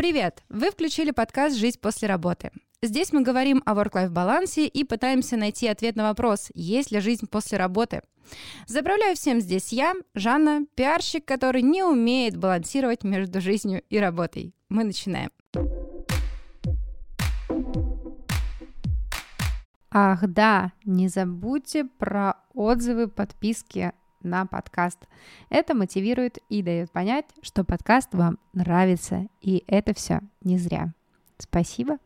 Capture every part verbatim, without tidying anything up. Привет! Вы включили подкаст «Жизнь после работы». Здесь мы говорим о work-life балансе и пытаемся найти ответ на вопрос, есть ли жизнь после работы. Заправляю всем здесь я, Жанна, пиарщик, который не умеет балансировать между жизнью и работой. Мы начинаем. Ах да, не забудьте про отзывы, подписки на подкаст. Это мотивирует и дает понять, что подкаст вам нравится, и это все не зря. Спасибо.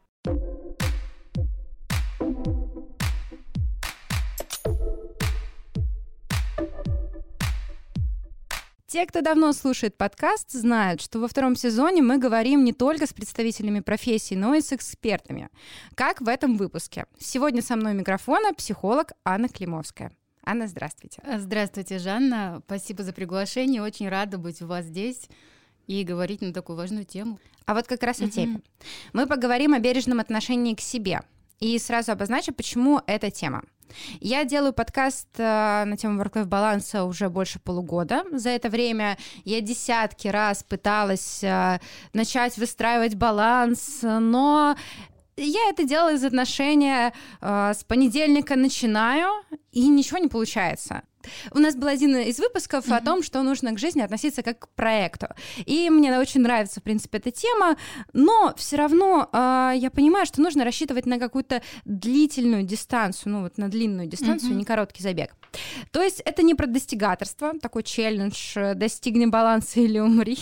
Те, кто давно слушает подкаст, знают, что во втором сезоне мы говорим не только с представителями профессий, но и с экспертами, как в этом выпуске. Сегодня со мной у микрофона психолог Анна Климовская. Анна, здравствуйте. Здравствуйте, Жанна. Спасибо за приглашение. Очень рада быть у вас здесь и говорить на такую важную тему. А вот как раз о теме. Мы поговорим о бережном отношении к себе. И сразу обозначу, почему эта тема. Я делаю подкаст на тему work-life баланса уже больше полугода. За это время я десятки раз пыталась начать выстраивать баланс, но я это делала из отношения с понедельника начинаю, и ничего не получается. У нас был один из выпусков mm-hmm. о том, что нужно к жизни относиться как к проекту. И мне очень нравится, в принципе, эта тема, но все равно э, я понимаю, что нужно рассчитывать на какую-то длительную дистанцию, ну вот на длинную дистанцию, mm-hmm. не короткий забег. То есть это не про достигаторство, такой челлендж «достигни баланса или умри»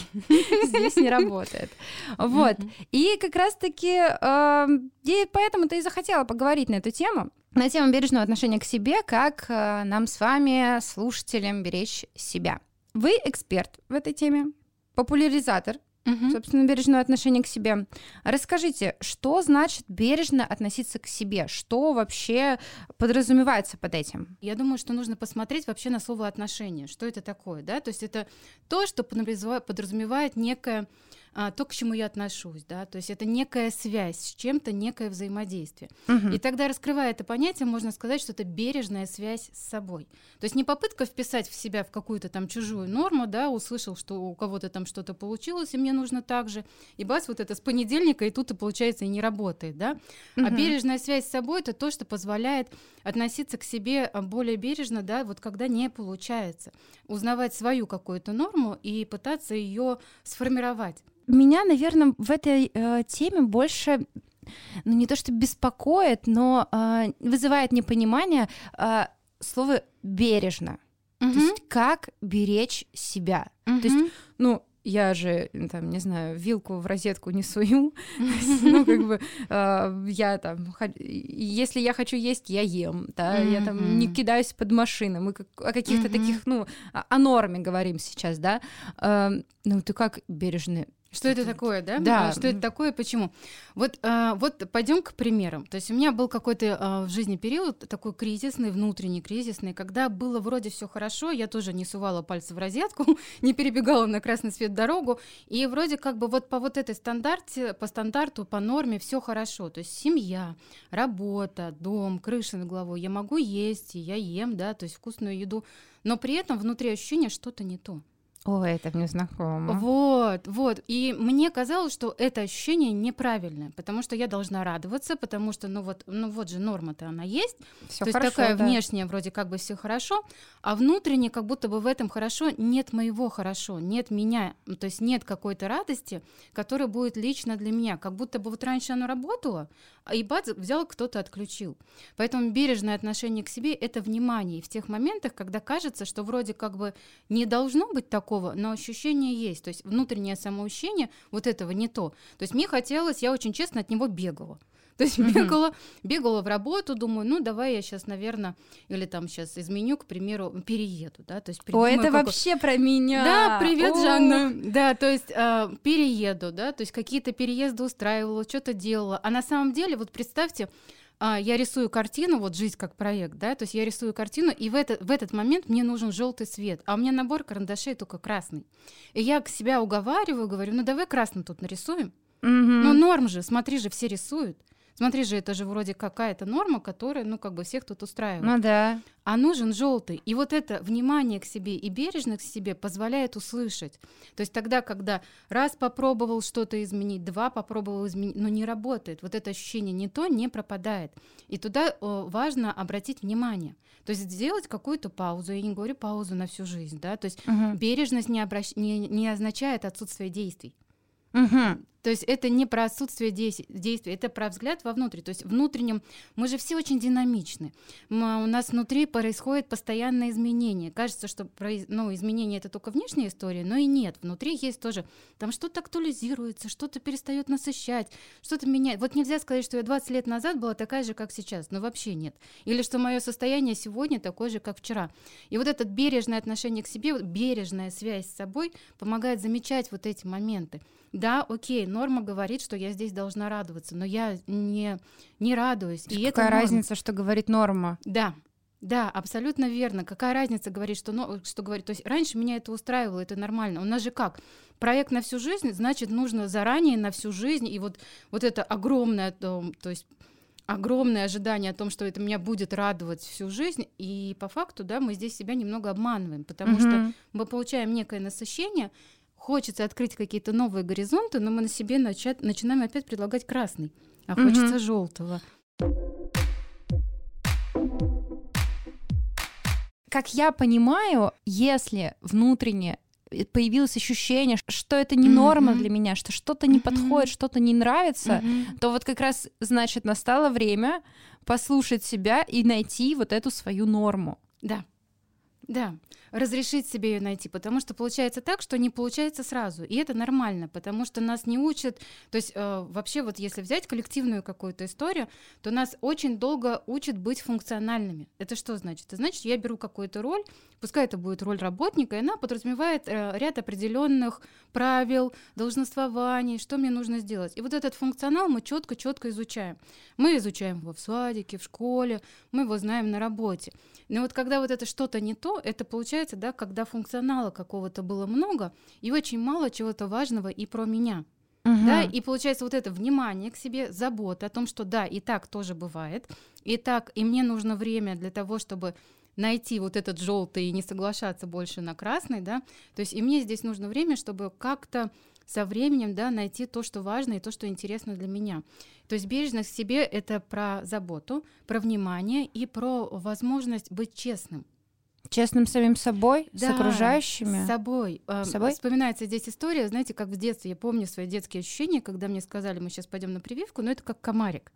здесь не работает. Вот. И как раз-таки поэтому-то и захотела поговорить на эту тему. На тему бережного отношения к себе, как э, нам с вами, слушателям, беречь себя. Вы эксперт в этой теме, популяризатор, mm-hmm. собственно, бережного отношения к себе. Расскажите, что значит бережно относиться к себе? Что вообще подразумевается под этим? Я думаю, что нужно посмотреть вообще на слово «отношения». Что это такое, да? То есть это то, что подразумевает некое... то, к чему я отношусь, да, то есть это некая связь с чем-то, некое взаимодействие. Uh-huh. И тогда, раскрывая это понятие, можно сказать, что это бережная связь с собой. То есть не попытка вписать в себя в какую-то там чужую норму, да, услышал, что у кого-то там что-то получилось, и мне нужно так же, и бас, вот это с понедельника, и тут, и получается, и не работает, да. Uh-huh. А бережная связь с собой — это то, что позволяет относиться к себе более бережно, да, вот когда не получается. Узнавать свою какую-то норму и пытаться ее сформировать. Меня, наверное, в этой э, теме больше, ну не то что беспокоит, но э, вызывает непонимание э, слово «бережно». Mm-hmm. То есть как беречь себя. Mm-hmm. То есть, ну, я же, там, не знаю, вилку в розетку не сую, ну, как бы, э, я там, если я хочу есть, я ем, да, mm-hmm. я там не кидаюсь под машины, мы как, о каких-то mm-hmm. таких, ну, о, о норме говорим сейчас, да, э, ну, ты как бережный? Что это такое, да? Да. Что это такое, почему? Вот, а, вот пойдем к примерам. То есть у меня был какой-то а, в жизни период такой кризисный, внутренний кризисный, когда было вроде все хорошо, я тоже не сувала пальцы в розетку, не перебегала на красный свет дорогу, и вроде как бы вот по вот этой стандарте, по стандарту, по норме все хорошо. То есть семья, работа, дом, крыша над головой, я могу есть, и я ем, да, то есть вкусную еду, но при этом внутри ощущение что-то не то. О, это мне знакомо. Вот, вот. И мне казалось, что это ощущение неправильное, потому что я должна радоваться, потому что, ну вот, ну вот же норма-то она есть. Всё хорошо, то есть такая, да, внешняя вроде как бы все хорошо, а внутренне как будто бы в этом хорошо нет моего хорошо, нет меня, то есть нет какой-то радости, которая будет лично для меня. Как будто бы вот раньше оно работало, и бац, взял, кто-то отключил. Поэтому бережное отношение к себе — это внимание. И в тех моментах, когда кажется, что вроде как бы не должно быть такого, но ощущение есть, то есть внутреннее самоощущение вот этого не то. То есть мне хотелось, я очень честно от него бегала. То есть mm-hmm. бегала, бегала в работу, думаю, ну давай я сейчас, наверное, или там сейчас изменю, к примеру, перееду, да, то есть. О, это какой... вообще про меня. Да, привет, О-о-о. Жанна. Да, то есть э, перееду, да, то есть какие-то переезды устраивала, что-то делала, а на самом деле вот представьте. Я рисую картину, вот жизнь как проект, да, то есть я рисую картину, и в этот, в этот момент мне нужен желтый цвет, а у меня набор карандашей только красный. И я к себя уговариваю, говорю, ну давай красным тут нарисуем. Mm-hmm. Ну норм же, смотри же, все рисуют. Смотри же, это же вроде какая-то норма, которая, ну, как бы всех тут устраивает. Ну да. А нужен желтый. И вот это внимание к себе и бережность к себе позволяет услышать. То есть тогда, когда раз попробовал что-то изменить, два попробовал изменить, но не работает, вот это ощущение не то, не пропадает. И туда важно обратить внимание. То есть сделать какую-то паузу. Я не говорю паузу на всю жизнь, да. То есть угу. бережность не, обращ... не, не означает отсутствие действий. Угу. То есть это не про отсутствие действий, это про взгляд вовнутрь. То есть внутреннем, мы же все очень динамичны. Мы, у нас внутри происходит постоянное изменение. Кажется, что произ, ну, изменение — это только внешняя история, но и нет. Внутри есть тоже, там что-то актуализируется, что-то перестает насыщать, что-то меняет. Вот нельзя сказать, что я двадцать лет назад была такая же, как сейчас. Ну вообще нет. Или что мое состояние сегодня такое же, как вчера. И вот это бережное отношение к себе, бережная связь с собой помогает замечать вот эти моменты. Да, окей, норма говорит, что я здесь должна радоваться, но я не, не радуюсь. И какая это разница, что говорит норма? Да, да, абсолютно верно. Какая разница, говорит, что, что говорит? То есть раньше меня это устраивало, это нормально. У нас же как? Проект на всю жизнь, значит, нужно заранее на всю жизнь. И вот, вот это огромное, то есть огромное ожидание о том, что это меня будет радовать всю жизнь. И по факту, да, мы здесь себя немного обманываем, потому mm-hmm. что мы получаем некое насыщение. Хочется открыть какие-то новые горизонты, но мы на себе начи- начинаем опять предлагать красный, а mm-hmm. хочется желтого. Как я понимаю, если внутренне появилось ощущение, что это не mm-hmm. норма для меня, что что-то не mm-hmm. подходит, что-то не нравится, mm-hmm. то вот как раз, значит, настало время послушать себя и найти вот эту свою норму. Да. Да, разрешить себе ее найти, потому что получается так, что не получается сразу, и это нормально, потому что нас не учат, то есть э, вообще вот если взять коллективную какую-то историю, то нас очень долго учат быть функциональными. Это что значит? Это значит, я беру какую-то роль, пускай это будет роль работника, и она подразумевает э, ряд определенных правил, долженствований, что мне нужно сделать. И вот этот функционал мы четко-четко изучаем. Мы изучаем его в садике, в школе, мы его знаем на работе. Но вот когда вот это что-то не то, это получается, да, когда функционала какого-то было много и очень мало чего-то важного и про меня. Uh-huh. Да, и получается вот это внимание к себе, забота о том, что да, и так тоже бывает, и так, и мне нужно время для того, чтобы найти вот этот желтый и не соглашаться больше на красный, да, то есть и мне здесь нужно время, чтобы как-то со временем, да, найти то, что важно и то, что интересно для меня. То есть бережность к себе — это про заботу, про внимание и про возможность быть честным. Честным самим собой, да, с окружающими? С собой. С собой? Вспоминается здесь история, знаете, как в детстве. Я помню свои детские ощущения, когда мне сказали, мы сейчас пойдем на прививку, но это как комарик.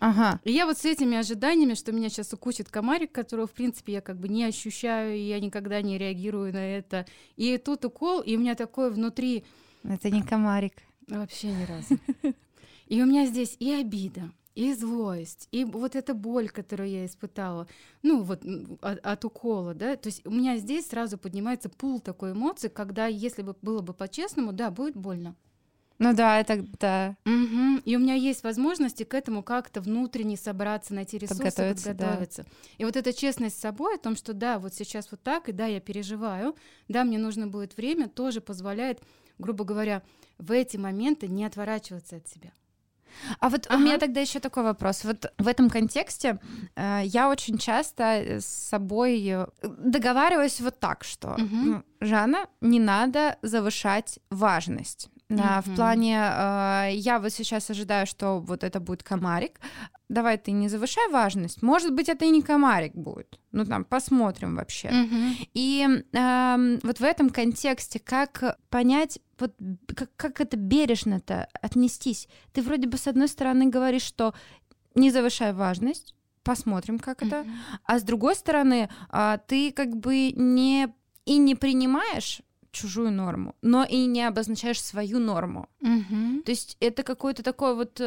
Ага. И я вот с этими ожиданиями, что меня сейчас укусит комарик, которого, в принципе, я как бы не ощущаю, и я никогда не реагирую на это. И тут укол, и у меня такое внутри... Это не комарик. Вообще ни разу. И у меня здесь и обида, и злость, и вот эта боль, которую я испытала, ну вот от, от укола, да, то есть у меня здесь сразу поднимается пул такой эмоций, когда если бы было бы по-честному, да, будет больно. Ну да, это да. Угу. И у меня есть возможности к этому как-то внутренне собраться, найти ресурсы, подготовиться. подготовиться. Да. И вот эта честность с собой о том, что да, вот сейчас вот так, и да, я переживаю, да, мне нужно будет время, тоже позволяет, грубо говоря, в эти моменты не отворачиваться от себя. А вот ага. у меня тогда еще такой вопрос. Вот в этом контексте э, я очень часто с собой договариваюсь вот так, что угу. Жанна, не надо завышать важность. Да, угу. В плане, э, я вот сейчас ожидаю, что вот это будет комарик. Давай ты не завышай важность. Может быть, это и не комарик будет. Ну там, посмотрим вообще. Угу. И э, вот в этом контексте как понять, вот как, как это бережно-то отнестись? Ты вроде бы с одной стороны говоришь, что не завышай важность, посмотрим, как угу. это. А с другой стороны, э, ты как бы не и не принимаешь чужую норму, но и не обозначаешь свою норму. Угу. То есть это какое-то такое вот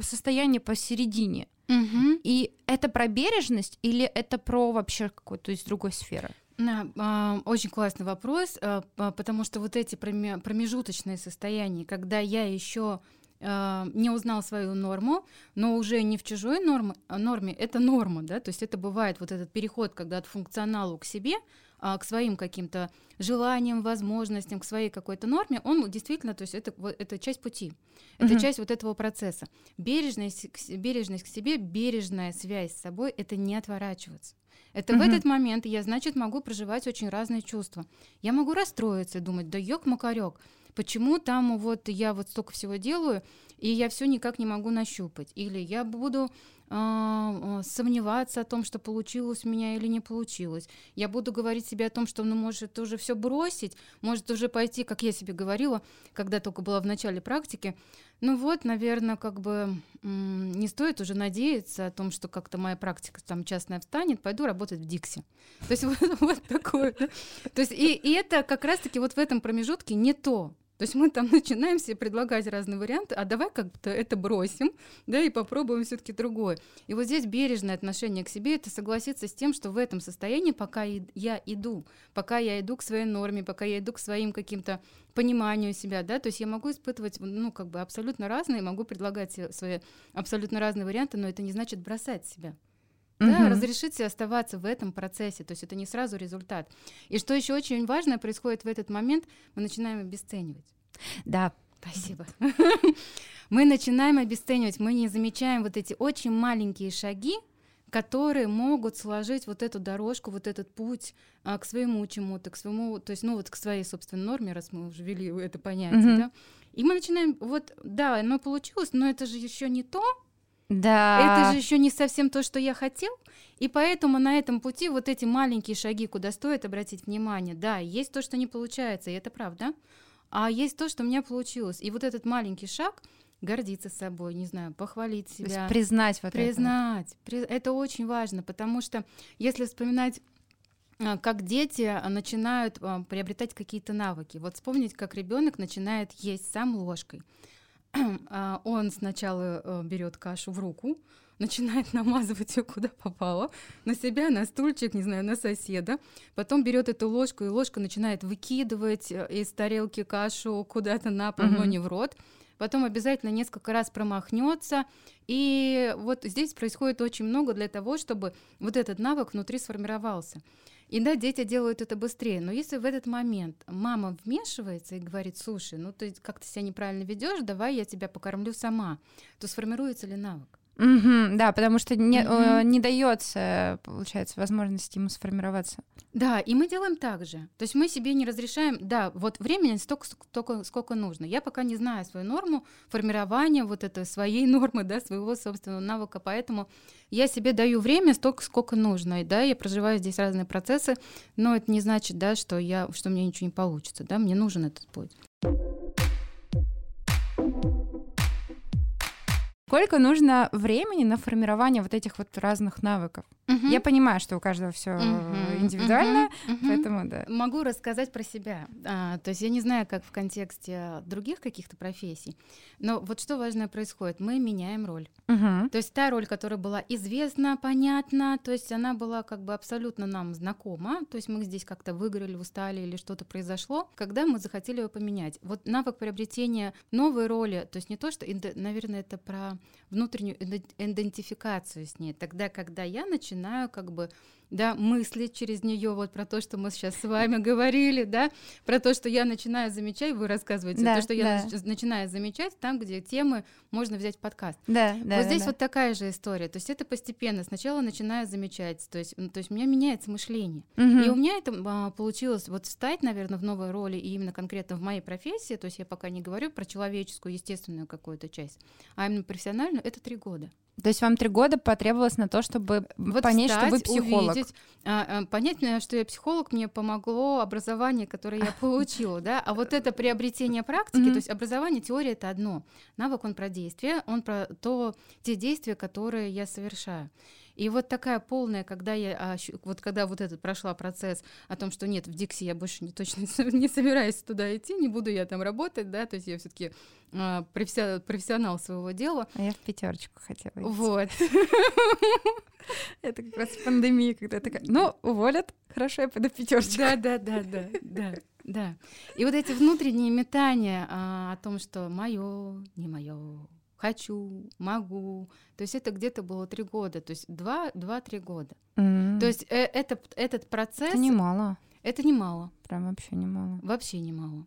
состояние посередине. Угу. И это про бережность или это про вообще какую-то из другой сферы? Да, очень классный вопрос, потому что вот эти промежуточные состояния, когда я еще не узнал свою норму, но уже не в чужой норме, а норме, это норма, да, то есть это бывает вот этот переход, когда от функционала к себе, а, к своим каким-то желаниям, возможностям, к своей какой-то норме, он действительно, то есть это, это часть пути, это uh-huh. часть вот этого процесса. Бережность, бережность к себе, бережная связь с собой — это не отворачиваться. Это uh-huh. в этот момент я, значит, могу проживать очень разные чувства. Я могу расстроиться и думать, да ёк-макарёк, почему там вот я вот столько всего делаю, и я все никак не могу нащупать. Или я буду э, сомневаться о том, что получилось у меня или не получилось. Я буду говорить себе о том, что, ну, может уже все бросить, может уже пойти, как я себе говорила, когда только была в начале практики. Ну вот, наверное, как бы м- не стоит уже надеяться о том, что как-то моя практика там частная встанет, пойду работать в Дикси. То есть вот такое. То есть и это как раз-таки вот в этом промежутке не то. То есть мы там начинаем себе предлагать разные варианты, а давай как-то это бросим, да, и попробуем все-таки другое. И вот здесь бережное отношение к себе — это согласиться с тем, что в этом состоянии, пока я иду, пока я иду к своей норме, пока я иду к своим каким-то пониманию себя, да, то есть я могу испытывать, ну, как бы абсолютно разные, могу предлагать свои абсолютно разные варианты, но это не значит бросать себя. Да, угу. разрешить себе оставаться в этом процессе, то есть это не сразу результат. И что еще очень важное происходит в этот момент, мы начинаем обесценивать. Да, спасибо. Мы начинаем обесценивать, мы не замечаем вот эти очень маленькие шаги, которые могут сложить вот эту дорожку, вот этот путь а, к своему чему-то, к своему, то есть, ну, вот к своей собственной норме, раз мы уже ввели это понятие, mm-hmm. да. И мы начинаем, вот, да, оно получилось, но это же еще не то, да. это же еще не совсем то, что я хотел, и поэтому на этом пути вот эти маленькие шаги, куда стоит обратить внимание, да, есть то, что не получается, и это правда, а есть то, что у меня получилось, и вот этот маленький шаг — гордиться собой, не знаю, похвалить себя. То есть признать вот это. Признать. Это очень важно, потому что если вспоминать, как дети начинают приобретать какие-то навыки. Вот вспомнить, как ребенок начинает есть сам ложкой. Он сначала берет кашу в руку, начинает намазывать ее куда попало, на себя, на стульчик, не знаю, на соседа. Потом берет эту ложку, и ложка начинает выкидывать из тарелки кашу куда-то на пол, но не в рот. Потом обязательно несколько раз промахнется. И вот здесь происходит очень много для того, чтобы вот этот навык внутри сформировался. И да, дети делают это быстрее. Но если в этот момент мама вмешивается и говорит: слушай, ну ты как-то себя неправильно ведешь, давай я тебя покормлю сама, то сформируется ли навык? Mm-hmm, да, потому что не, mm-hmm. э, не дается, получается, возможности ему сформироваться. Да, и мы делаем так же. То есть мы себе не разрешаем, да, вот времени столько, столько, сколько нужно. Я пока не знаю свою норму формирования вот этой своей нормы, да, своего собственного навыка, поэтому я себе даю время столько, сколько нужно. И да, я проживаю здесь разные процессы, но это не значит, да, что, я, что у меня ничего не получится, да, мне нужен этот путь. Сколько нужно времени на формирование вот этих вот разных навыков? Uh-huh. Я понимаю, что у каждого все uh-huh. индивидуально, uh-huh. Uh-huh. поэтому да. Могу рассказать про себя. А, то есть я не знаю, как в контексте других каких-то профессий, но вот что важное происходит. Мы меняем роль. Uh-huh. То есть та роль, которая была известна, понятна, то есть она была как бы абсолютно нам знакома, то есть мы здесь как-то выгорели, устали или что-то произошло, когда мы захотели ее поменять. Вот навык приобретения новой роли, то есть не то, что, наверное, это про внутреннюю идентификацию с ней, тогда, когда я начинаю как бы, да, мыслить через нее, вот про то, что мы сейчас с вами говорили, да, про то, что я начинаю замечать, вы рассказываете, да, то, что да. я начинаю замечать там, где темы можно взять в подкаст. Да, вот да, здесь да. вот такая же история, то есть это постепенно, сначала начинаю замечать, то есть, то есть у меня меняется мышление, угу. и у меня это а, получилось вот встать, наверное, в новой роли, и именно конкретно в моей профессии, то есть я пока не говорю про человеческую, естественную какую-то часть, а именно профессиональную, это три года. То есть вам три года потребовалось на то, чтобы вот понять, встать, что вы психолог. Увидеть, понять, что я психолог, мне помогло образование, которое я получила, да. А вот это приобретение практики, mm-hmm. то есть образование, теория — это одно. Навык — он про действия, он про то, те действия, которые я совершаю. И вот такая полная, когда я вот когда вот этот прошла процесс о том, что нет, в Дикси я больше не точно не собираюсь туда идти, не буду я там работать, да, то есть я все-таки э, профессионал, профессионал своего дела. А я в пятерочку хотела идти. Вот. Это как раз пандемия, когда такая, ну, уволят, хорошо, я пойду в пятерочку. Да, да, да, да, да. Да. И вот эти внутренние метания о том, что мое, не мое. Хочу, могу. То есть это где-то было три года, то есть два-три года. Mm. То есть э, это, этот процесс... Это немало. Это немало. Прям вообще немало. Вообще немало.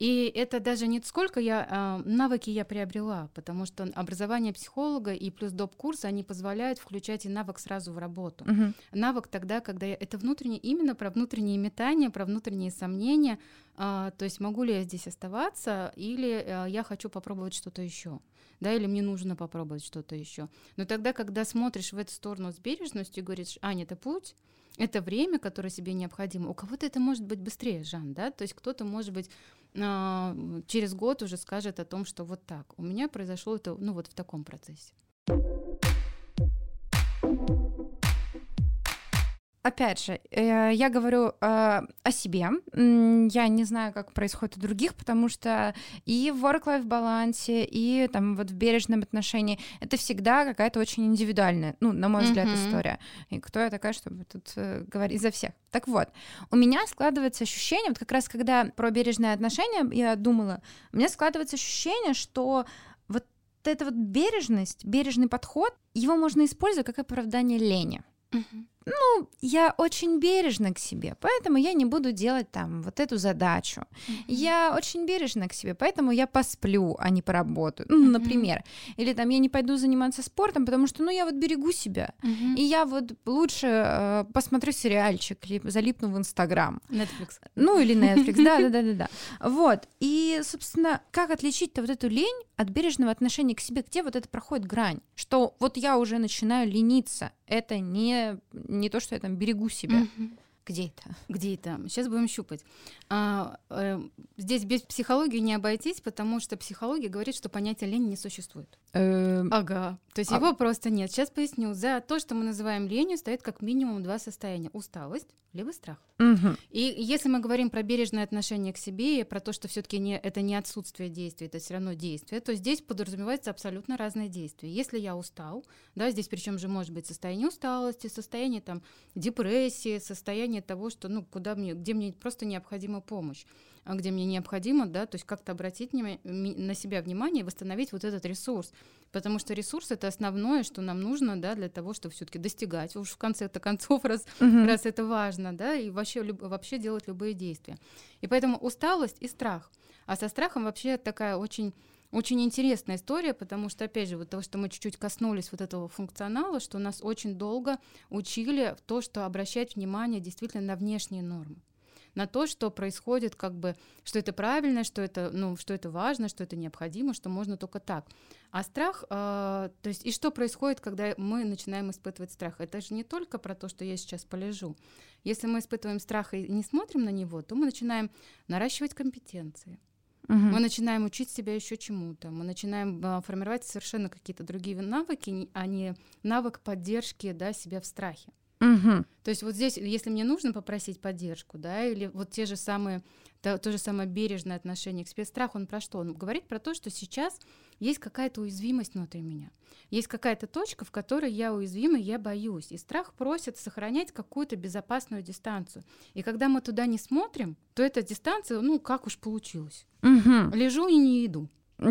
И это даже не сколько я, навыки я приобрела, потому что образование психолога и плюс доп. Курсы, они позволяют включать и навык сразу в работу. Угу. Навык тогда, когда я, это внутреннее, именно про внутренние метания, про внутренние сомнения, а, то есть могу ли я здесь оставаться, или а, я хочу попробовать что-то еще, да, или мне нужно попробовать что-то еще. Но тогда, когда смотришь в эту сторону с бережностью и говоришь, Аня, это путь, это время, которое себе необходимо. У кого-то это может быть быстрее, Жан, да, то есть кто-то, может быть, через год уже скажет о том, что вот так. У меня произошло это, ну, вот в таком процессе. Опять же, я говорю о себе. Я не знаю, как происходит у других, потому что и в work-life балансе, и там вот в бережном отношении это всегда какая-то очень индивидуальная, ну, на мой взгляд, mm-hmm. история. И кто я такая, чтобы тут говорить за всех? Так вот, у меня складывается ощущение, вот как раз когда про бережное отношение я думала, у меня складывается ощущение, что вот эта вот бережность, бережный подход, его можно использовать как оправдание лени. Mm-hmm. Ну, я очень бережна к себе, поэтому я не буду делать там вот эту задачу. Mm-hmm. Я очень бережна к себе, поэтому я посплю, а не поработаю, ну, mm-hmm. например. Или там я не пойду заниматься спортом, потому что, ну, я вот берегу себя, mm-hmm. и я вот лучше э, посмотрю сериальчик, либо залипну в Инстаграм. Netflix. Ну, или Netflix, да-да-да-да. Вот, и, собственно, как отличить-то вот эту лень от бережного отношения к себе, где вот это проходит грань, что вот я уже начинаю лениться, это не... не то, что я там берегу себя. Mm-hmm. Где это? Где это? Сейчас будем щупать. А, э, здесь без психологии не обойтись, потому что психология говорит, что понятия лени не существует. Э-э- ага. То есть а... его просто нет. Сейчас поясню. За то, что мы называем ленью, стоит как минимум два состояния. Усталость либо страх. Угу. И если мы говорим про бережное отношение к себе, и про то, что все-таки не, это не отсутствие действий, это все равно действие, то здесь подразумевается абсолютно разные действия. Если я устал, да, здесь причем же может быть состояние усталости, состояние там, депрессии, состояние того, что, ну, куда мне, где мне просто необходима помощь, где мне необходимо, да, то есть как-то обратить на себя внимание и восстановить вот этот ресурс. Потому что ресурс — это основное, что нам нужно, да, для того, чтобы все-таки достигать. Уж в конце-то концов, раз, uh-huh. раз это важно, да, и вообще, люб, вообще делать любые действия. И поэтому усталость и страх. А со страхом вообще такая очень, очень интересная история, потому что, опять же, вот то, что мы чуть-чуть коснулись вот этого функционала, что нас очень долго учили в то, что обращать внимание действительно на внешние нормы, на то, что происходит, как бы, что это правильно, что это, ну, что это важно, что это необходимо, что можно только так. А страх, э, то есть, и что происходит, когда мы начинаем испытывать страх? Это же не только про то, что я сейчас полежу. Если мы испытываем страх и не смотрим на него, то мы начинаем наращивать компетенции. Угу. Мы начинаем учить себя еще чему-то, мы начинаем э, формировать совершенно какие-то другие навыки, а не навык поддержки, да, себя в страхе. Угу. То есть вот здесь, если мне нужно попросить поддержку, да, или вот те же самые, то, то же самое бережное отношение к себе, страх, он про что? Он говорит про то, что сейчас есть какая-то уязвимость внутри меня, есть какая-то точка, в которой я уязвима, я боюсь, и страх просит сохранять какую-то безопасную дистанцию, и когда мы туда не смотрим, то эта дистанция, ну, как уж получилось, угу. лежу и не иду.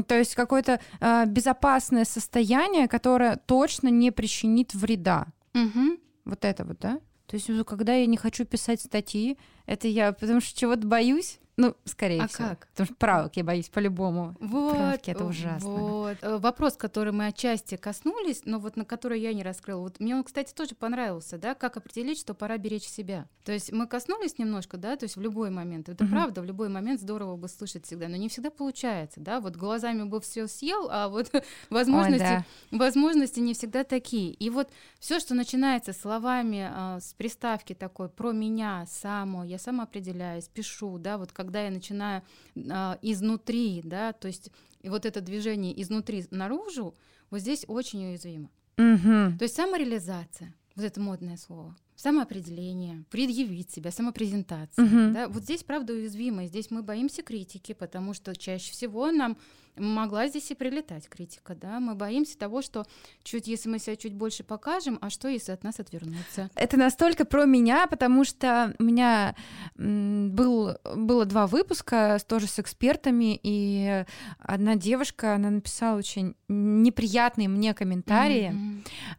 То есть какое-то э, безопасное состояние, которое точно не причинит вреда. Угу. Вот это вот, да? То есть, когда я не хочу писать статьи, это я, потому что чего-то боюсь, ну, скорее а всего. А как? Потому что правок я боюсь по-любому. Вот, правки — это ужасно. Вот. Вопрос, который мы отчасти коснулись, но вот на который я не раскрыла. Вот мне он, кстати, тоже понравился, да, как определить, что пора беречь себя. То есть мы коснулись немножко, да, то есть в любой момент. Это угу. правда, в любой момент здорово бы слышать всегда, но не всегда получается, да. Вот глазами бы все съел, а вот возможности, Ой, да. возможности не всегда такие. И вот все, что начинается словами а, с приставки такой про меня, само, я сама определяюсь, пишу, да, вот как когда я начинаю э, изнутри, да, то есть вот это движение изнутри наружу, вот здесь очень уязвимо. Mm-hmm. То есть самореализация, вот это модное слово, самоопределение, предъявить себя, самопрезентация. Mm-hmm. Да, вот здесь, правда, уязвимо, здесь мы боимся критики, потому что чаще всего нам могла здесь и прилетать критика, да, мы боимся того, что чуть, если мы себя чуть больше покажем, а что, если от нас отвернутся? Это настолько про меня, потому что у меня был, было два выпуска тоже с экспертами, и одна девушка, она написала очень неприятные мне комментарии,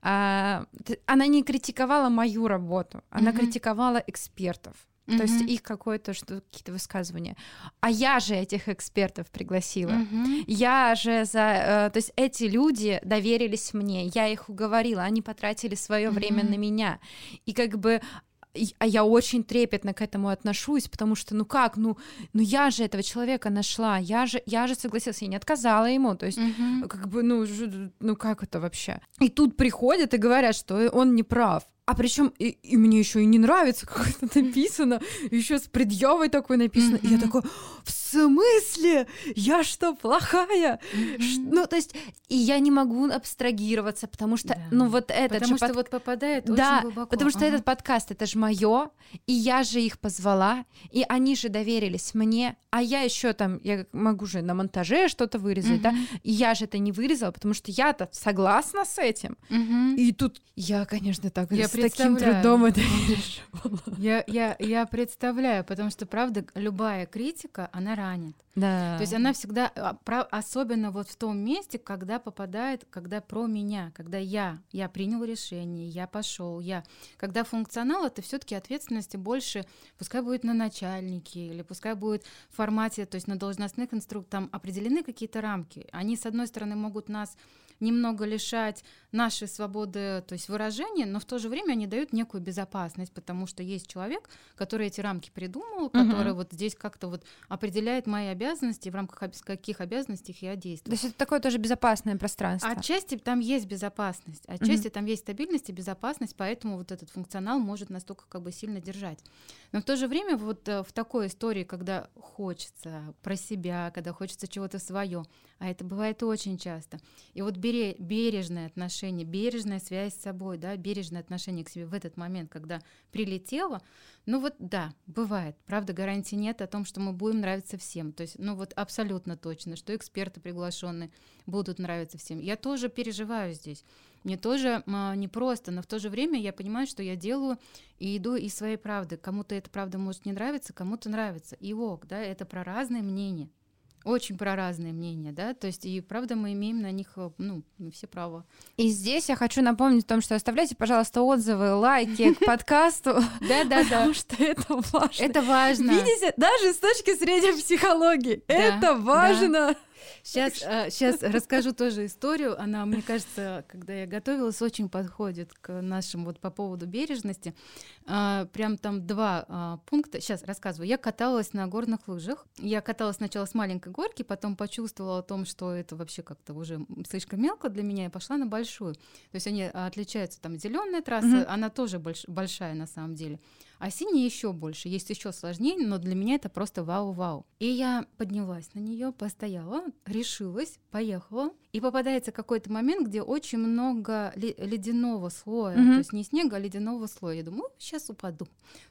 mm-hmm. она не критиковала мою работу, она mm-hmm. критиковала экспертов. Mm-hmm. То есть их какое-то, что, какие-то высказывания. А я же этих экспертов пригласила. Mm-hmm. Я же за... Э, то есть эти люди доверились мне, я их уговорила, они потратили свое mm-hmm. время на меня. И как бы... А я очень трепетно к этому отношусь, потому что, ну как, ну, ну я же этого человека нашла, я же, я же согласилась, я не отказала ему, то есть, mm-hmm. как бы, ну, ну как это вообще? И тут приходят и говорят, что он не прав. А причем и, и мне еще и не нравится, как это написано, еще с предъявой такой написано. Mm-hmm. И я такой, в смысле? Я что, плохая? Mm-hmm. Ну, то есть, и я не могу абстрагироваться, потому что, да. ну, вот этот потому же... Потому что под... вот попадает да, очень глубоко. Потому что uh-huh. этот подкаст, это же мое, и я же их позвала, и они же доверились мне, а я еще там, я могу же на монтаже что-то вырезать, mm-hmm. да, и я же это не вырезала, потому что я-то согласна с этим. Mm-hmm. И тут я, конечно, так... Я таким трудом это решила. Я, я, я представляю, потому что, правда, любая критика, она ранит. Да. То есть она всегда, особенно вот в том месте, когда попадает, когда про меня, когда я, я принял решение, я пошел, я. Когда функционал, это все-таки ответственности больше, пускай будет на начальнике, или пускай будет в формате, то есть на должностных инструкциях, там определены какие-то рамки. Они, с одной стороны, могут нас немного лишать нашей свободы, то есть выражения, но в то же время они дают некую безопасность, потому что есть человек, который эти рамки придумал, uh-huh. который вот здесь как-то вот определяет мои обязанности, в рамках каких обязанностей я действую. То есть это такое тоже безопасное пространство. Отчасти там есть безопасность, отчасти uh-huh. там есть стабильность и безопасность, поэтому вот этот функционал может настолько как бы сильно держать. Но в то же время вот в такой истории, когда хочется про себя, когда хочется чего-то свое, а это бывает очень часто. И вот бережное отношение, бережная связь с собой, да, бережное отношение к себе в этот момент, когда прилетело, ну вот да, бывает. Правда, гарантий нет о том, что мы будем нравиться всем. То есть, ну вот абсолютно точно, что эксперты приглашенные будут нравиться всем. Я тоже переживаю здесь. Мне тоже а, непросто, но в то же время я понимаю, что я делаю и иду из своей правды. Кому-то эта правда может не нравиться, кому-то нравится. И ок, да, это про разные мнения. Очень про разные мнения, да, то есть и правда мы имеем на них, ну, все право. И здесь я хочу напомнить о том, что оставляйте, пожалуйста, отзывы, лайки к подкасту, потому что это важно. Это важно. Видите, даже с точки зрения психологии, это важно. Сейчас, сейчас расскажу тоже историю. Она, мне кажется, когда я готовилась, очень подходит к нашим вот по поводу бережности. Прям там два пункта. Сейчас рассказываю. Я каталась на горных лыжах. Я каталась сначала с маленькой горки, потом почувствовала о том, что это вообще как-то уже слишком мелко для меня, и пошла на большую. То есть они отличаются. Там зеленая трасса, mm-hmm. она тоже больш- большая на самом деле. А синяя еще больше, есть еще сложнее, но для меня это просто вау-вау. И я поднялась на нее, постояла, решилась, поехала. И попадается какой-то момент, где очень много ли- ледяного слоя, mm-hmm. то есть не снега, а ледяного слоя. Я думаю, сейчас упаду.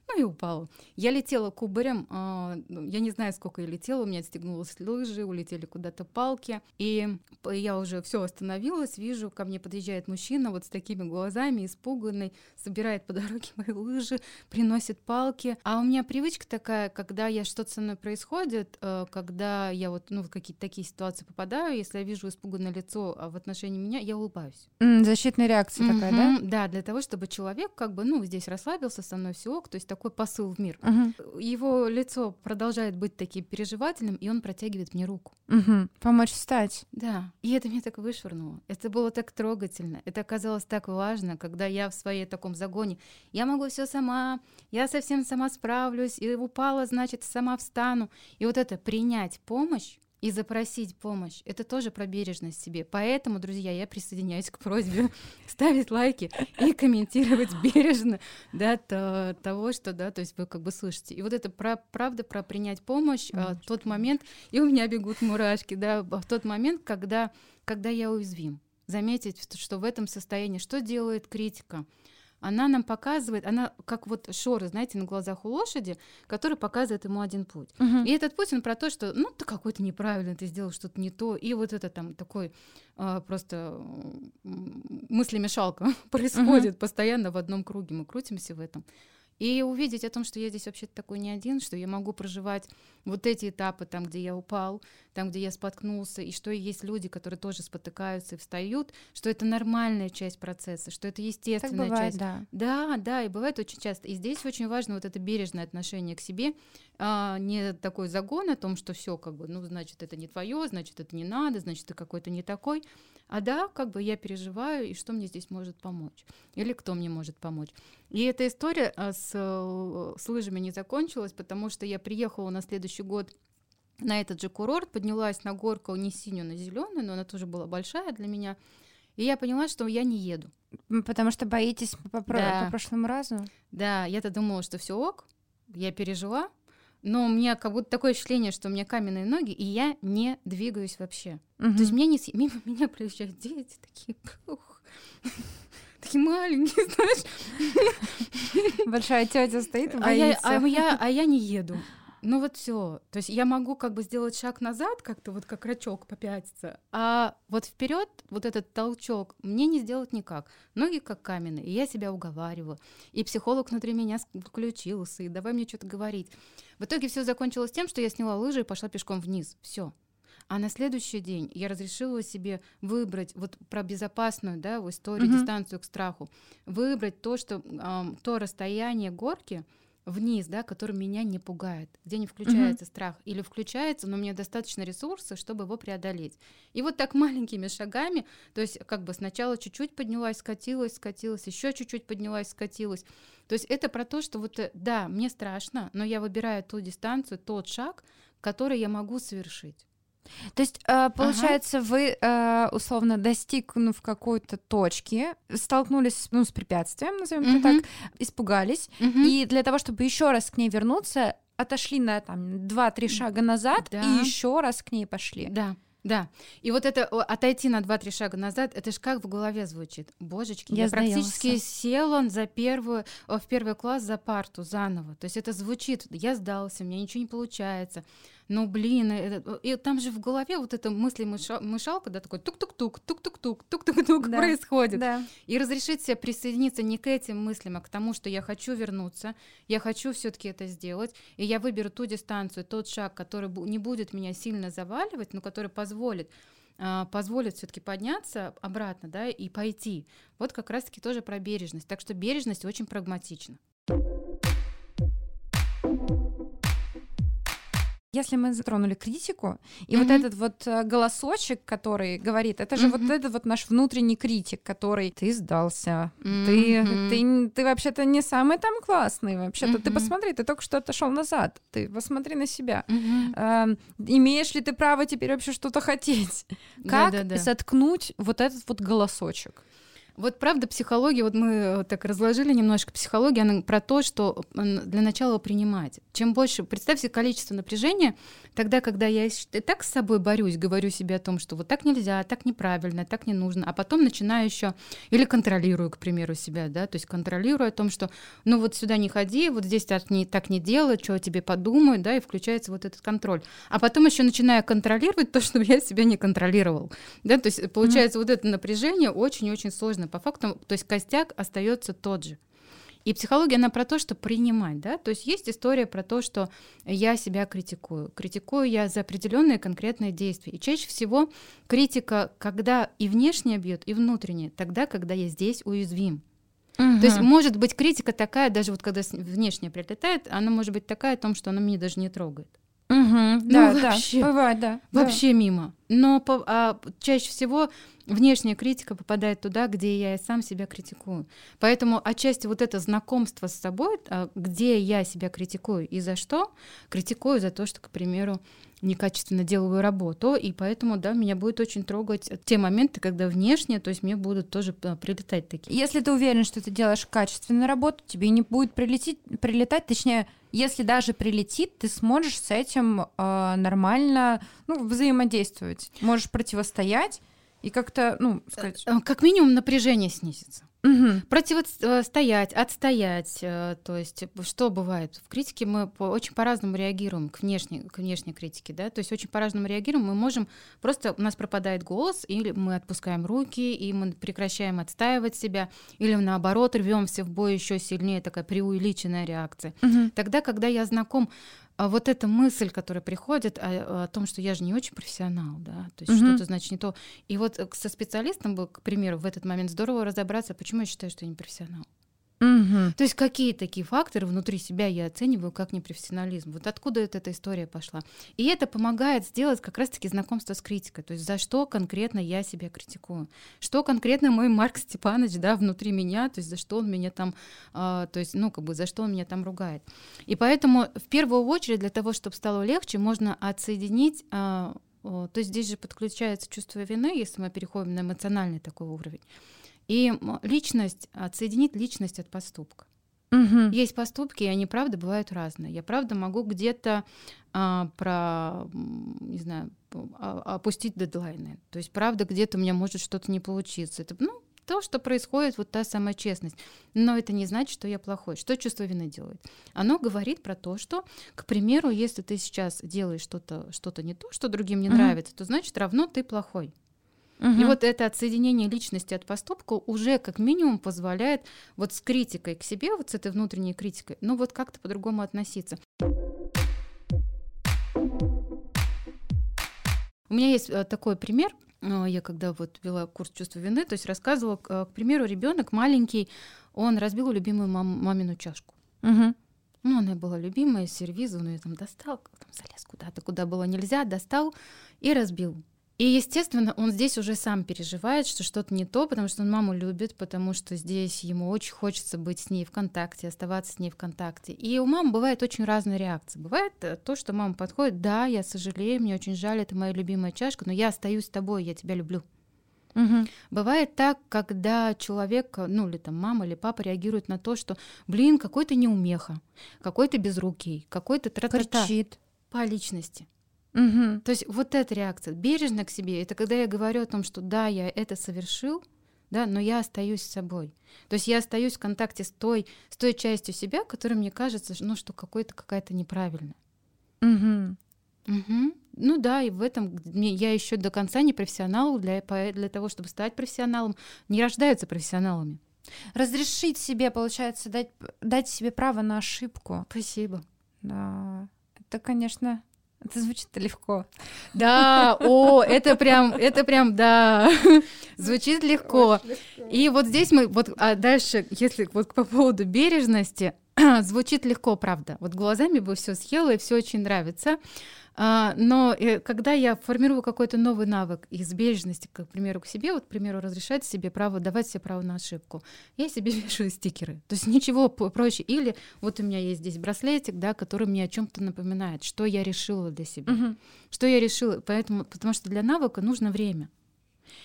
Ну и упала. Я летела кубарем, э, я не знаю, сколько я летела, у меня отстегнулись лыжи, улетели куда-то палки. И я уже все остановилась, вижу, ко мне подъезжает мужчина вот с такими глазами, испуганный, собирает по дороге мои лыжи, приносит палки. А у меня привычка такая, когда я, что-то со мной происходит, когда я вот, ну, в какие-то такие ситуации попадаю, если я вижу испуганное лицо в отношении меня, я улыбаюсь. Mm, защитная реакция mm-hmm. такая, да? Да, для того, чтобы человек как бы, ну, здесь расслабился, со мной все ок, то есть такой посыл в мир. Mm-hmm. Его лицо продолжает быть таким переживательным, и он протягивает мне руку. Mm-hmm. Помочь встать. Да. И это меня так вышвырнуло. Это было так трогательно. Это оказалось так важно, когда я в своей таком загоне. Я могу все сама, я совсем сама справлюсь, и упала, значит, сама встану. И вот это принять помощь и запросить помощь, это тоже про бережность себе. Поэтому, друзья, я присоединяюсь к просьбе ставить лайки и комментировать бережно, да, то, того, что, да, то есть вы как бы слышите. И вот это про, правда про принять помощь, mm-hmm. а, тот момент, и у меня бегут мурашки, да, в тот момент, когда, когда я уязвим. Заметить, что в этом состоянии, что делает критика? Она нам показывает, она как вот шоры, знаете, на глазах у лошади, который показывает ему один путь. Uh-huh. И этот путь, он про то, что, ну, ты какой-то неправильный, ты сделал что-то не то, и вот это там такой а, просто мыслемешалка происходит uh-huh. постоянно в одном круге, мы крутимся в этом. И увидеть о том, что я здесь вообще-то такой не один, что я могу проживать вот эти этапы, там, где я упал, там, где я споткнулся, и что есть люди, которые тоже спотыкаются и встают, что это нормальная часть процесса, что это естественная так бывает, часть. Да. да, да, и бывает очень часто. И здесь очень важно вот это бережное отношение к себе, а, не такой загон о том, что все, как бы, ну, значит, это не твое, значит, это не надо, значит, ты какой-то не такой. А да, как бы я переживаю, и что мне здесь может помочь? Или кто мне может помочь? И эта история с, с лыжами не закончилась, потому что я приехала на следующий год на этот же курорт, поднялась на горку не синюю, на зеленую, но она тоже была большая для меня, и я поняла, что я не еду. Потому что боитесь по, да. по прошлому разу? Да, я-то думала, что все ок, я пережила, но у меня как будто такое ощущение, что у меня каменные ноги, и я не двигаюсь вообще. Угу. То есть мне не... мимо меня проезжают дети такие... Ух. Такие маленькие, знаешь. Большая тетя стоит, боится. А я, а, я, а я не еду. Ну вот все. То есть я могу как бы сделать шаг назад, как-то вот как рачок попятиться, а вот вперед вот этот толчок мне не сделать никак. Ноги как каменные, и я себя уговариваю. И психолог внутри меня включился, и давай мне что-то говорить. В итоге все закончилось тем, что я сняла лыжи и пошла пешком вниз. Все. А на следующий день я разрешила себе выбрать вот про безопасную, да, в историю, mm-hmm. дистанцию к страху, выбрать то, что, э, то расстояние горки вниз, да, которое меня не пугает, где не включается mm-hmm. страх, или включается, но у меня достаточно ресурса, чтобы его преодолеть. И вот так маленькими шагами, то есть как бы сначала чуть-чуть поднялась, скатилась, скатилась, еще чуть-чуть поднялась, скатилась. То есть это про то, что вот да, мне страшно, но я выбираю ту дистанцию, тот шаг, который я могу совершить. То есть, получается, ага. вы, условно, достигнув какой-то точки, столкнулись, ну, с препятствием, назовем это угу. так, испугались, угу. и для того, чтобы еще раз к ней вернуться, отошли на там два-три шага назад, да. и еще раз к ней пошли. Да. Да, и вот это отойти на два-три шага назад, это же как в голове звучит. Божечки, я, я практически села за первую, в первый класс за парту заново. То есть это звучит, я сдался, у меня ничего не получается. Ну блин, это... и там же в голове вот эта мысль-мышалка, да, такой тук-тук-тук, тук-тук-тук, тук-тук-тук да. происходит. Да. И разрешить себе присоединиться не к этим мыслям, а к тому, что я хочу вернуться, я хочу все-таки это сделать, и я выберу ту дистанцию, тот шаг, который не будет меня сильно заваливать, но который позволит позволит, позволит все-таки подняться обратно, да, и пойти. Вот как раз-таки тоже про бережность. Так что бережность очень прагматична. Если мы затронули критику, и mm-hmm. вот этот вот голосочек, который говорит, это же mm-hmm. вот этот вот наш внутренний критик, который ты сдался, mm-hmm. ты, ты, ты вообще-то не самый там классный, вообще-то mm-hmm. ты посмотри, ты только что отошел назад, ты посмотри на себя, mm-hmm. а, имеешь ли ты право теперь вообще что-то хотеть? Как да, да, да. заткнуть вот этот вот голосочек? Вот правда психология, вот мы так разложили немножко, психология, она про то, что для начала принимать. Чем больше, представьте количество напряжения, тогда, когда я и так с собой борюсь, говорю себе о том, что вот так нельзя, так неправильно, так не нужно, а потом начинаю еще или контролирую, к примеру, себя, да, то есть контролирую о том, что ну вот сюда не ходи, вот здесь так не, так не делай, что о тебе подумают, да, и включается вот этот контроль. А потом еще начинаю контролировать то, что я себя не контролировал, да, то есть получается mm-hmm. вот это напряжение очень-очень сложно. По факту, то есть костяк остается тот же. И психология, она про то, что принимать, да, то есть есть история про то, что я себя критикую, критикую я за определенные конкретные действия, и чаще всего критика, когда и внешне бьет, и внутренне, тогда, когда я здесь уязвим. Uh-huh. То есть может быть критика такая, даже вот когда внешне прилетает, она может быть такая о том, что она меня даже не трогает. Угу, да, ну, да, вообще, бывает, да. Вообще да. мимо. Но по, а, чаще всего внешняя критика попадает туда, где я и сам себя критикую. Поэтому отчасти вот это знакомство с собой, где я себя критикую и за что, критикую за то, что, к примеру, некачественно делаю работу, и поэтому, да, меня будет очень трогать те моменты, когда внешне, то есть мне будут тоже прилетать такие. Если ты уверен, что ты делаешь качественную работу, тебе не будет прилететь, прилетать, точнее, если даже прилетит, ты сможешь с этим э, нормально, ну, взаимодействовать, можешь противостоять и как-то, ну, сказать... Как минимум напряжение снизится. Угу. Противостоять, отстоять. То есть, что бывает? В критике мы очень по-разному реагируем к внешней, к внешней критике, да, то есть очень по-разному реагируем. Мы можем просто у нас пропадает голос, или мы отпускаем руки, и мы прекращаем отстаивать себя, или наоборот, рвемся в бой еще сильнее, такая преувеличенная реакция. Угу. Тогда, когда я знаком. А вот эта мысль, которая приходит о, о том, что я же не очень профессионал, да, то есть mm-hmm. что-то значит не то. И вот со специалистом было, к примеру, в этот момент здорово разобраться, почему я считаю, что я не профессионал. Mm-hmm. То есть какие такие факторы внутри себя я оцениваю как непрофессионализм. Вот откуда эта, эта история пошла. И это помогает сделать как раз-таки знакомство с критикой. То есть за что конкретно я себя критикую. Что конкретно мой Марк Степанович, да, внутри меня, то есть за что он меня там, а, то есть, ну, как бы, за что он меня там ругает. И поэтому в первую очередь для того, чтобы стало легче, можно отсоединить, а, а, то есть здесь же подключается чувство вины, если мы переходим на эмоциональный такой уровень. И личность, отсоединить личность от поступка. Угу. Есть поступки, и они, правда, бывают разные. Я, правда, могу где-то а, про, не знаю, опустить дедлайны. То есть, правда, где-то у меня может что-то не получиться. Это, ну, то, что происходит, вот та самая честность. Но это не значит, что я плохой. Что чувство вины делает? Оно говорит про то, что, к примеру, если ты сейчас делаешь что-то, что-то не то, что другим не угу. нравится, то значит, равно ты плохой. Uh-huh. И вот это отсоединение личности от поступка уже как минимум позволяет вот с критикой к себе, вот с этой внутренней критикой, ну вот как-то по-другому относиться. У меня есть такой пример. Я когда вот вела курс чувства вины, то есть рассказывала, к примеру, ребенок маленький, он разбил любимую мам- мамину чашку. Uh-huh. Ну, она была любимая, сервиза, он ее там достал, там залез куда-то, куда было нельзя, достал и разбил. И, естественно, он здесь уже сам переживает, что что-то не то, потому что он маму любит, потому что здесь ему очень хочется быть с ней в контакте, оставаться с ней в контакте. И у мамы бывает очень разная реакция. Бывает то, что мама подходит, да, я сожалею, мне очень жаль, это моя любимая чашка, но я остаюсь с тобой, я тебя люблю. Угу. Бывает так, когда человек, ну или там мама или папа реагирует на то, что, блин, какой ты неумеха, какой ты безрукий, какой ты тра-та-та. Кричит по личности. Угу. То есть вот эта реакция, бережно к себе, это когда я говорю о том, что да, я это совершил, да, но я остаюсь с собой. То есть я остаюсь в контакте с той, с той частью себя, которая мне кажется, ну, что какой-то, какая-то неправильная. Угу. Угу. Ну да, и в этом я еще до конца не профессионал, для, для того, чтобы стать профессионалом, не рождаются профессионалами. Разрешить себе, получается, дать, дать себе право на ошибку. Спасибо. Да, это, конечно... Это звучит-то легко. Да, о, это прям, это прям, да, звучит легко. легко. И вот здесь мы, вот а дальше, если вот по поводу бережности, звучит легко, правда. Вот глазами бы все съела, и все очень нравится. А, но и, когда я формирую какой-то новый навык из бережности, к примеру, к себе, вот, к примеру, разрешать себе право, давать себе право на ошибку, я себе вешаю стикеры. То есть ничего проще. Или вот у меня есть здесь браслетик, да, который мне о чем-то напоминает, что я решила для себя. Угу. Что я решила, поэтому, потому что для навыка нужно время.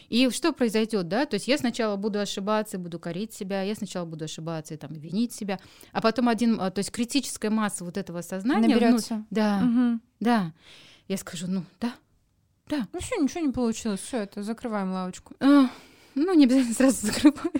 И что произойдет, да? То есть я сначала буду ошибаться, буду корить себя, я сначала буду ошибаться и там винить себя, а потом один, то есть критическая масса вот этого сознания наберется. Ну, да, угу. да. Я скажу, ну да, да. Ну все, ничего не получилось, все это закрываем лавочку. А, ну не обязательно сразу закрываем.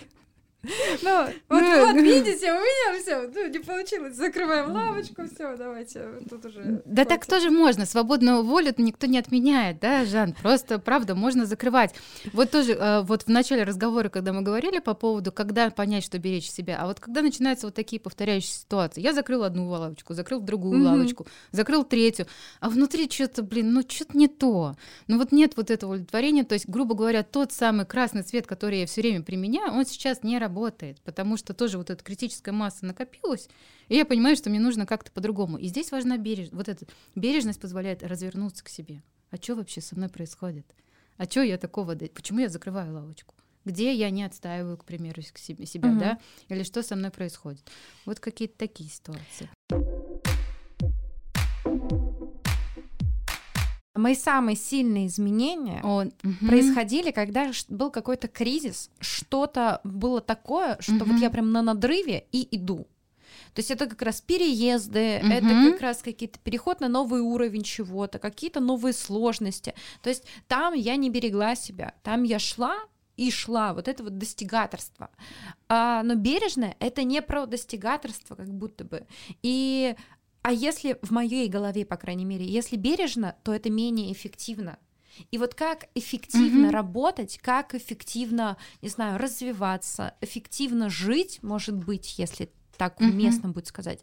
Ну, вот, вот видите, у меня все, ну, не получилось, закрываем лавочку, все, давайте, тут уже... Да так тоже можно, свободную волю никто не отменяет, да, Жан, просто, правда, можно закрывать. Вот тоже, вот в начале разговора, когда мы говорили по поводу, когда понять, что беречь себя, а вот когда начинаются вот такие повторяющиеся ситуации, я закрыл одну лавочку, закрыл другую mm-hmm. лавочку, закрыл третью, а внутри что-то, блин, ну, что-то не то, ну, вот нет вот этого удовлетворения, то есть, грубо говоря, тот самый красный цвет, который я все время применяю, он сейчас не работает. Работает, потому что тоже вот эта критическая масса накопилась, и я понимаю, что мне нужно как-то по-другому. И здесь важна бережность. Вот эта бережность позволяет развернуться к себе. А что вообще со мной происходит? А что я такого... Почему я закрываю лавочку? Где я не отстаиваю, к примеру, к себе, себя, угу. да? Или что со мной происходит? Вот какие-то такие ситуации. Мои самые сильные изменения О, угу. происходили, когда был какой-то кризис, что-то было такое, что угу. вот я прям на надрыве и иду. То есть это как раз переезды, угу. это как раз какие-то переход на новый уровень чего-то, какие-то новые сложности. То есть там я не берегла себя, там я шла и шла, вот это вот достигаторство. А, но бережное — это не про достигаторство, как будто бы. И, а если в моей голове, по крайней мере, если бережно, то это менее эффективно. И вот как эффективно mm-hmm. работать, как эффективно, не знаю, развиваться, эффективно жить, может быть, если так уместно mm-hmm. будет сказать,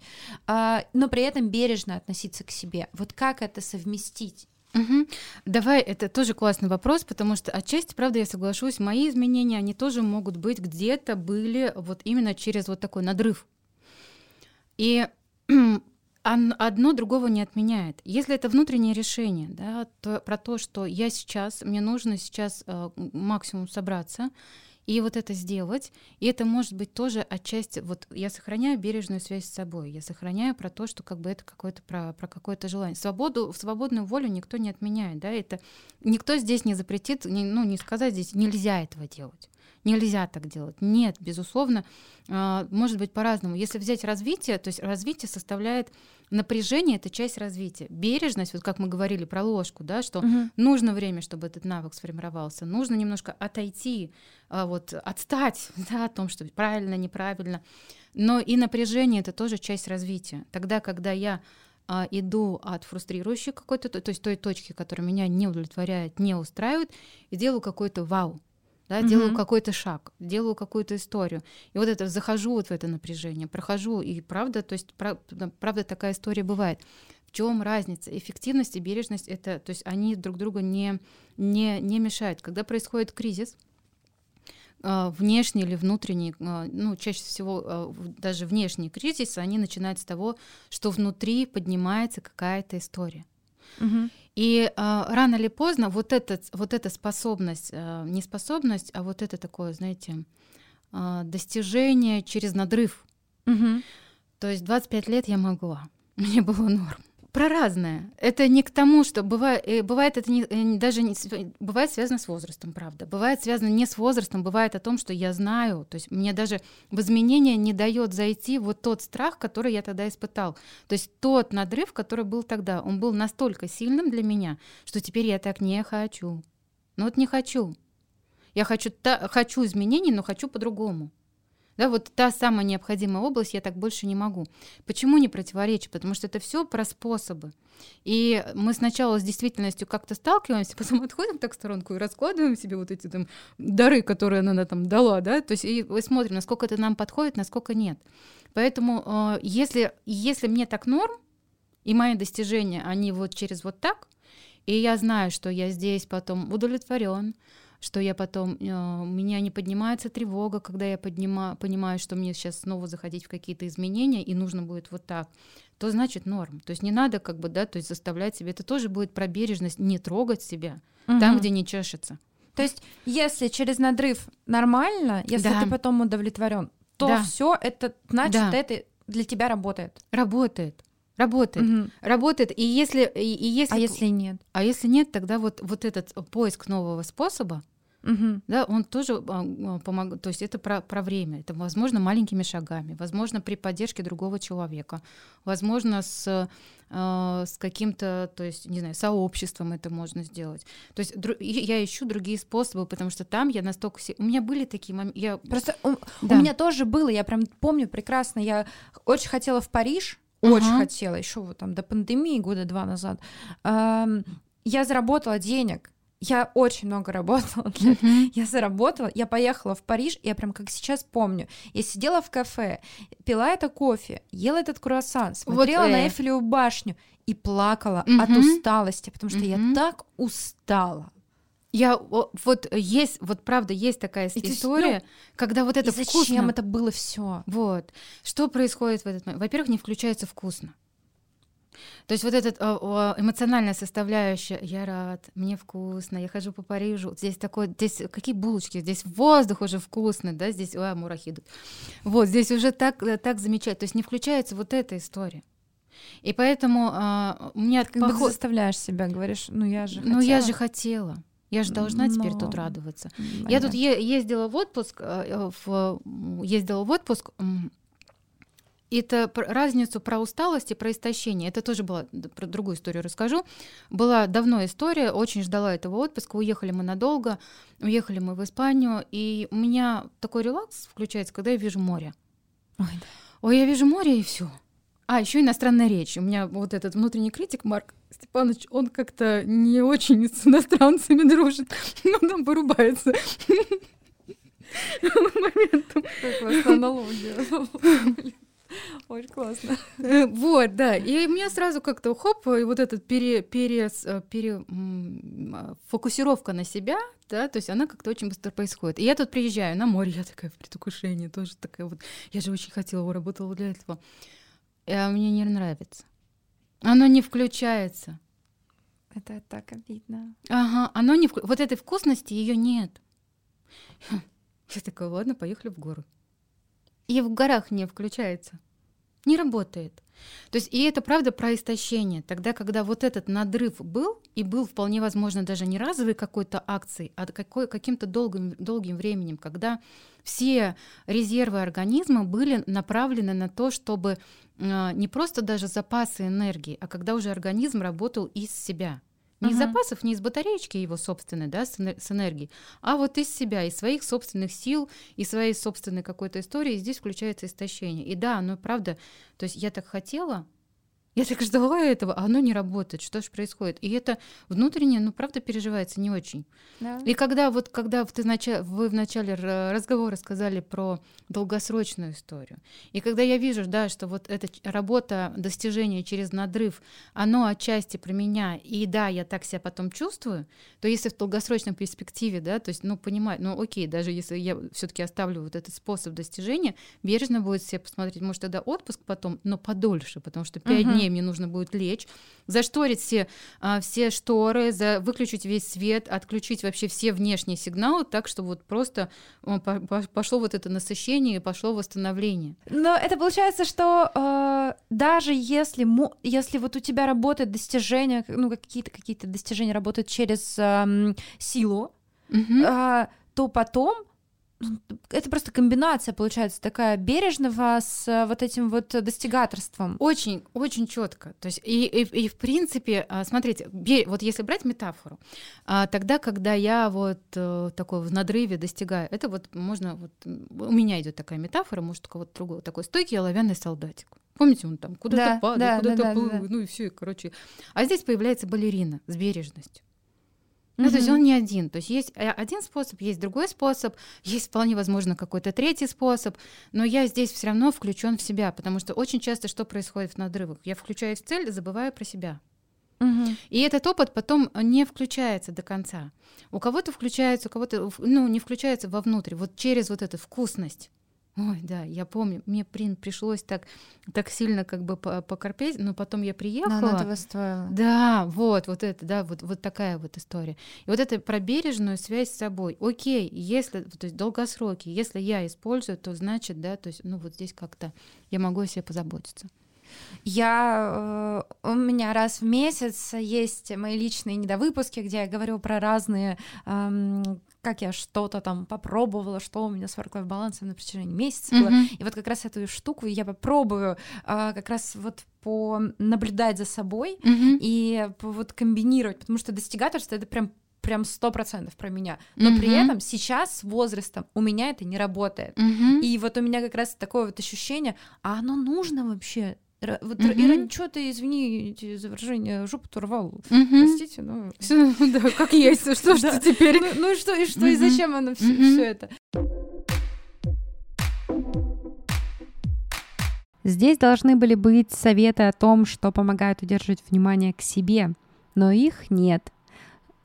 а, но при этом бережно относиться к себе. Вот как это совместить? Угу. Давай, это тоже классный вопрос, потому что отчасти, правда, я соглашусь, мои изменения, они тоже могут быть где-то были вот именно через вот такой надрыв. И одно другого не отменяет. Если это внутреннее решение, да, то, про то, что я сейчас, мне нужно сейчас э, максимум собраться и вот это сделать, и это может быть тоже отчасти, вот я сохраняю бережную связь с собой, я сохраняю про то, что как бы это какое-то про, про какое-то желание. Свободу, свободную волю никто не отменяет, да, это никто здесь не запретит, не, ну, не сказать здесь нельзя этого делать, нельзя так делать. Нет, безусловно, может быть по-разному. Если взять развитие, то есть развитие составляет напряжение, это часть развития. Бережность, вот как мы говорили про ложку, да, что угу. нужно время, чтобы этот навык сформировался, нужно немножко отойти, вот, отстать, да, о том, что правильно, неправильно. Но и напряжение — это тоже часть развития. Тогда, когда я а, иду от фрустрирующей какой-то, то есть той точки, которая меня не удовлетворяет, не устраивает, и делаю какой-то вау, да, mm-hmm. делаю какой-то шаг, делаю какую-то историю. И вот это, захожу вот в это напряжение, прохожу, и правда, то есть прав, правда такая история бывает. В чем разница? Эффективность и бережность, это, то есть они друг другу не, не, не мешают. Когда происходит кризис, внешний или внутренний, ну, чаще всего даже внешний кризис, они начинают с того, что внутри поднимается какая-то история. Угу. И а, рано или поздно вот, этот, вот эта способность, а, не способность, а вот это такое, знаете, а, достижение через надрыв. Угу. То есть двадцать пять лет я могла, мне было норм. Про разное. Это не к тому, что бывает, бывает это не, даже не, бывает связано с возрастом, правда. Бывает связано не с возрастом, бывает о том, что я знаю. То есть мне даже в изменения не дает зайти вот тот страх, который я тогда испытал. То есть тот надрыв, который был тогда, он был настолько сильным для меня, что теперь я так не хочу. Ну вот не хочу. Я хочу, та, хочу изменений, но хочу по-другому. Да, вот та самая необходимая область, я так больше не могу. Почему не противоречит? Потому что это все про способы. И мы сначала с действительностью как-то сталкиваемся, потом отходим так в сторонку и раскладываем себе вот эти там дары, которые она нам дала, да, то есть и смотрим, насколько это нам подходит, насколько нет. Поэтому если, если мне так норм, и мои достижения, они вот через вот так, и я знаю, что я здесь потом удовлетворен, что я потом, э, у меня не поднимается тревога, когда я поднима, понимаю, что мне сейчас снова заходить в какие-то изменения, и нужно будет вот так, то значит норм. То есть не надо как бы, да, то есть заставлять себя, это тоже будет про бережность, не трогать себя угу. там, где не чешется. То есть если через надрыв нормально, если да. ты потом удовлетворен, то да. все это, значит, да. это для тебя работает. Работает. Работает, угу. работает, и если, и, и если... А если нет? А если нет, тогда вот, вот этот поиск нового способа, угу. да, он тоже а, помогает, то есть это про, про время, это, возможно, маленькими шагами, возможно, при поддержке другого человека, возможно, с, э, с каким-то, то есть, не знаю, сообществом это можно сделать. То есть дру, я ищу другие способы, потому что там я настолько... У меня были такие моменты... Я... Просто у, да. у меня тоже было, я прям помню прекрасно, я очень хотела в Париж, Очень uh-huh. хотела, еще вот там до пандемии года два назад. Эм, я заработала денег. Я очень много работала. Uh-huh. Я заработала, я поехала в Париж, я прям как сейчас помню. Я сидела в кафе, пила это кофе, ела этот круассан, смотрела вот, э. на Эйфелеву башню и плакала uh-huh. от усталости, потому что uh-huh. я так устала. Я вот есть, вот правда есть такая и история, есть, ну, когда вот это и вкусно. Зачем это было все? Вот что происходит в этот момент? Во-первых, не включается вкусно. То есть вот эта эмоциональная составляющая, я рад, мне вкусно, я хожу по Парижу, здесь такой, здесь какие булочки, здесь воздух уже вкусный, да, здесь, ой, мурахи идут. Вот здесь уже так, так замечательно, то есть не включается вот эта история. И поэтому а, у меня как поход... бы ты заставляешь себя, говоришь, ну я же хотела. Ну я же хотела. Я же должна Но... теперь тут радоваться. Понятно. Я тут е- ездила в отпуск, в, ездила в отпуск это разницу про усталость и про истощение. Это тоже была, про другую историю расскажу. Была давно история, очень ждала этого отпуска, уехали мы надолго, уехали мы в Испанию, и у меня такой релакс включается, когда я вижу море. Ой, да. Ой, я вижу море, и все. А, еще иностранная речь. У меня вот этот внутренний критик, Марк Степанович, он как-то не очень с иностранцами дружит, но там порубается. Классная аналогия. Очень классно. Вот, да. И у меня сразу как-то хоп, и вот эта пере, пере, пере, фокусировка на себя, да, то есть она как-то очень быстро происходит. И я тут приезжаю на море, я такая в предвкушении, тоже такая вот. Я же очень хотела его, работала для этого. А мне не нравится. Оно не включается. Это так обидно. Ага, оно не вклю... Вот этой вкусности ее нет. Я такая, ладно, поехали в горы. И в горах не включается. Не работает. То есть, и это правда про истощение. Тогда, когда вот этот надрыв был, и был вполне возможно даже не разовой какой-то акцией, а какой, каким-то долгим, долгим временем, когда все резервы организма были направлены на то, чтобы э, не просто даже запасы энергии, а когда уже организм работал из себя. Не uh-huh. из запасов, не из батареечки его собственной, да, с энергией, а вот из себя, из своих собственных сил, из своей собственной какой-то истории. И здесь включается истощение. И да, оно правда, то есть я так хотела, я так ждала этого, а оно не работает. Что же происходит? И это внутренне, ну, правда, переживается не очень. Yeah. И когда вот, когда ты нача- вы в начале разговора сказали про долгосрочную историю, и когда я вижу, да, что вот эта работа, достижение через надрыв, оно отчасти про меня, и да, я так себя потом чувствую, то если в долгосрочной перспективе, да, то есть, ну, понимать, ну, окей, даже если я все-таки оставлю вот этот способ достижения, бережно будет себе посмотреть, может, тогда отпуск потом, но подольше, потому что пять дней мне нужно будет лечь, зашторить все, а, все шторы, за, выключить весь свет, отключить вообще все внешние сигналы, так что вот просто о, по, по, пошло вот это насыщение и пошло восстановление. Но это получается, что э, даже если, если вот у тебя работают достижения, ну какие-то, какие-то достижения работают через э, силу, угу. э, то потом это просто комбинация, получается, такая бережного с вот этим вот достигаторством. Очень, очень четко. То есть и, и, и в принципе, смотрите, вот если брать метафору, тогда, когда я вот такой в надрыве достигаю, это вот можно, вот, у меня идет такая метафора, может, у кого-то другого, такой стойкий оловянный солдатик. Помните, он там куда-то да, падал, да, куда-то да, плыл, да, да. ну и все, и короче. А здесь появляется балерина с бережностью. Ну, mm-hmm. то есть он не один. То есть есть один способ, есть другой способ, есть вполне возможно какой-то третий способ, но я здесь все равно включен в себя, потому что очень часто что происходит в надрывах? Я включаюсь в цель, забываю про себя. Mm-hmm. И этот опыт потом не включается до конца. У кого-то включается, у кого-то ну, не включается вовнутрь, вот через вот эту вкусность. Ой, да, я помню, мне блин, пришлось так, так сильно как бы покорпеть, но потом я приехала. Да, она этого стоила. Да, вот, вот это, да, вот, вот такая вот история. И вот это про бережную связь с собой. Окей, если, то есть долгосроки, если я использую, то значит, да, то есть, ну вот здесь как-то я могу о себе позаботиться. Я, у меня раз в месяц есть мои личные недовыпуски, где я говорю про разные, эм, как я что-то там попробовала, что у меня с work-life балансом на протяжении месяца было. Mm-hmm. И вот как раз эту штуку я попробую э, как раз вот понаблюдать за собой mm-hmm. и вот комбинировать, потому что достигаторство — это прям прям сто процентов про меня, но mm-hmm. при этом сейчас с возрастом у меня это не работает. Mm-hmm. И вот у меня как раз такое вот ощущение, а оно нужно вообще? Вот mm-hmm. И раньше ты, извини за выражение, жопу-то рвал. Mm-hmm. Простите, но... Всё, да, как есть, что же теперь? Ну и что, и что, и зачем оно все это? Здесь должны были быть советы о том, что помогает удерживать внимание к себе, но их нет.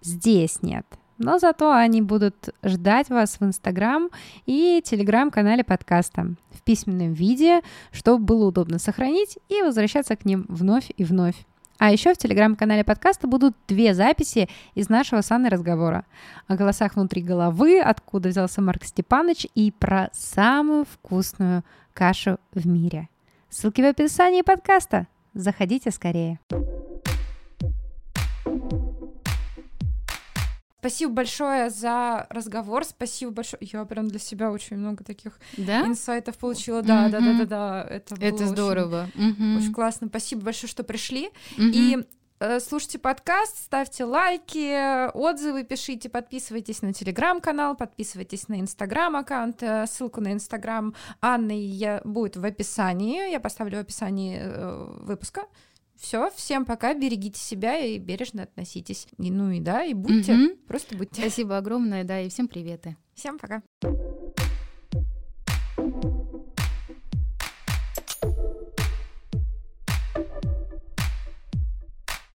Здесь нет. Но зато они будут ждать вас в Инстаграм и Телеграм-канале подкаста в письменном виде, чтобы было удобно сохранить и возвращаться к ним вновь и вновь. А еще в Телеграм-канале подкаста будут две записи из нашего с Анной разговора. О голосах внутри головы, откуда взялся Марк Степанович и про самую вкусную кашу в мире. Ссылки в описании подкаста. Заходите скорее. Спасибо большое за разговор, спасибо большое. Я прям для себя очень много таких да? инсайтов получила. Да, mm-hmm. да, да, да, да. Это, это было здорово. Очень, mm-hmm. очень классно. Спасибо большое, что пришли. Mm-hmm. И э, слушайте подкаст, ставьте лайки, отзывы пишите, подписывайтесь на телеграм-канал, подписывайтесь на инстаграм-аккаунт. Ссылку на инстаграм Анны я, будет в описании. Я поставлю в описании э, выпуска. Все, всем пока, берегите себя и бережно относитесь. И, ну и да, и будьте, mm-hmm. просто будьте. Спасибо огромное, да, и всем приветы. Всем пока.